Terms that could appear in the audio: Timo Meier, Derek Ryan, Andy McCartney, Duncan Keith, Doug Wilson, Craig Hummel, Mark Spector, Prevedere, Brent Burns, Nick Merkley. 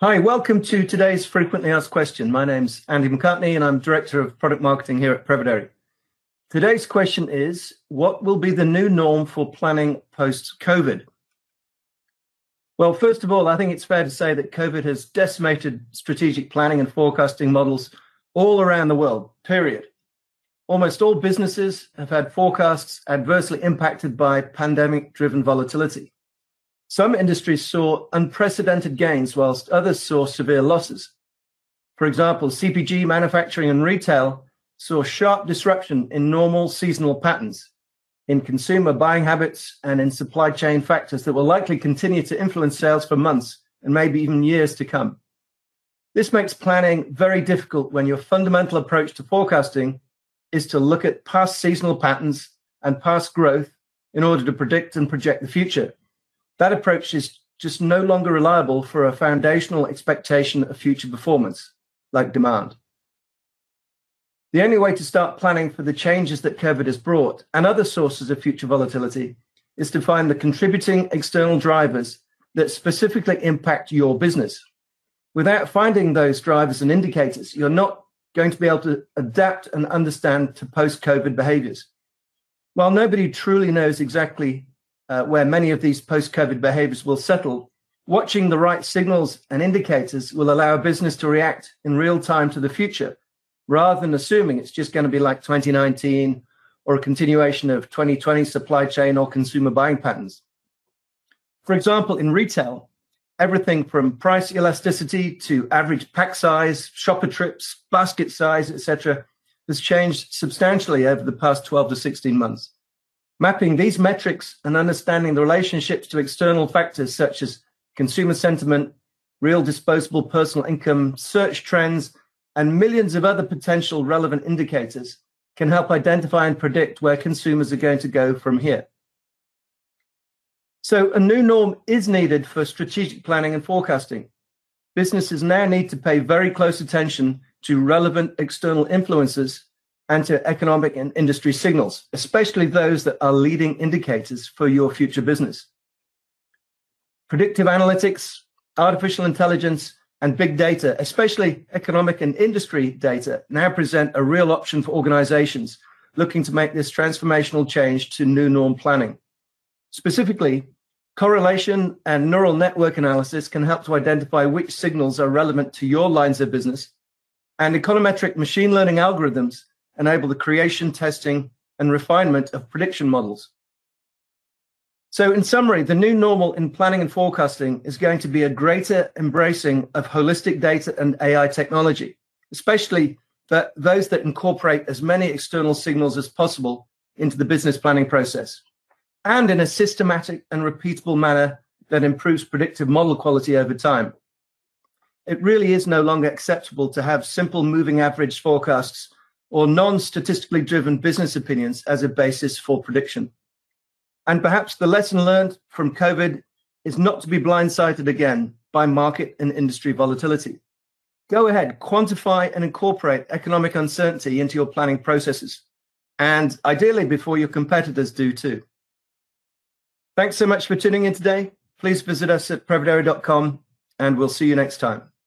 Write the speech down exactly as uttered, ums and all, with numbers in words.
Hi, welcome to today's Frequently Asked Question. My name's Andy McCartney and I'm Director of Product Marketing here at Prevedare. Today's question is, what will be the new norm for planning post-COVID? Well, first of all, I think it's fair to say that COVID has decimated strategic planning and forecasting models all around the world, period. Almost all businesses have had forecasts adversely impacted by pandemic-driven volatility. Some industries saw unprecedented gains, whilst others saw severe losses. For example, C P G, manufacturing and retail saw sharp disruption in normal seasonal patterns, in consumer buying habits and in supply chain factors that will likely continue to influence sales for months and maybe even years to come. This makes planning very difficult when your fundamental approach to forecasting is to look at past seasonal patterns and past growth in order to predict and project the future. That approach is just no longer reliable for a foundational expectation of future performance, like demand. The only way to start planning for the changes that COVID has brought and other sources of future volatility is to find the contributing external drivers that specifically impact your business. Without finding those drivers and indicators, you're not going to be able to adapt and understand to post-COVID behaviors. While nobody truly knows exactly Uh, where many of these post-COVID behaviors will settle, watching the right signals and indicators will allow a business to react in real time to the future, rather than assuming it's just going to be like twenty nineteen or a continuation of twenty twenty supply chain or consumer buying patterns. For example, in retail, everything from price elasticity to average pack size, shopper trips, basket size, et cetera, has changed substantially over the past twelve to sixteen months. Mapping these metrics and understanding the relationships to external factors such as consumer sentiment, real disposable personal income, search trends, and millions of other potential relevant indicators can help identify and predict where consumers are going to go from here. So a new norm is needed for strategic planning and forecasting. Businesses now need to pay very close attention to relevant external influences and to economic and industry signals, especially those that are leading indicators for your future business. Predictive analytics, artificial intelligence, and big data, especially economic and industry data, now present a real option for organizations looking to make this transformational change to new norm planning. Specifically, correlation and neural network analysis can help to identify which signals are relevant to your lines of business, and econometric machine learning algorithms enable the creation, testing, and refinement of prediction models. So in summary, the new normal in planning and forecasting is going to be a greater embracing of holistic data and A I technology, especially that those that incorporate as many external signals as possible into the business planning process, and in a systematic and repeatable manner that improves predictive model quality over time. It really is no longer acceptable to have simple moving average forecasts or non-statistically driven business opinions as a basis for prediction. And perhaps the lesson learned from COVID is not to be blindsided again by market and industry volatility. Go ahead, quantify and incorporate economic uncertainty into your planning processes, and ideally before your competitors do too. Thanks so much for tuning in today. Please visit us at prevedere dot com and we'll see you next time.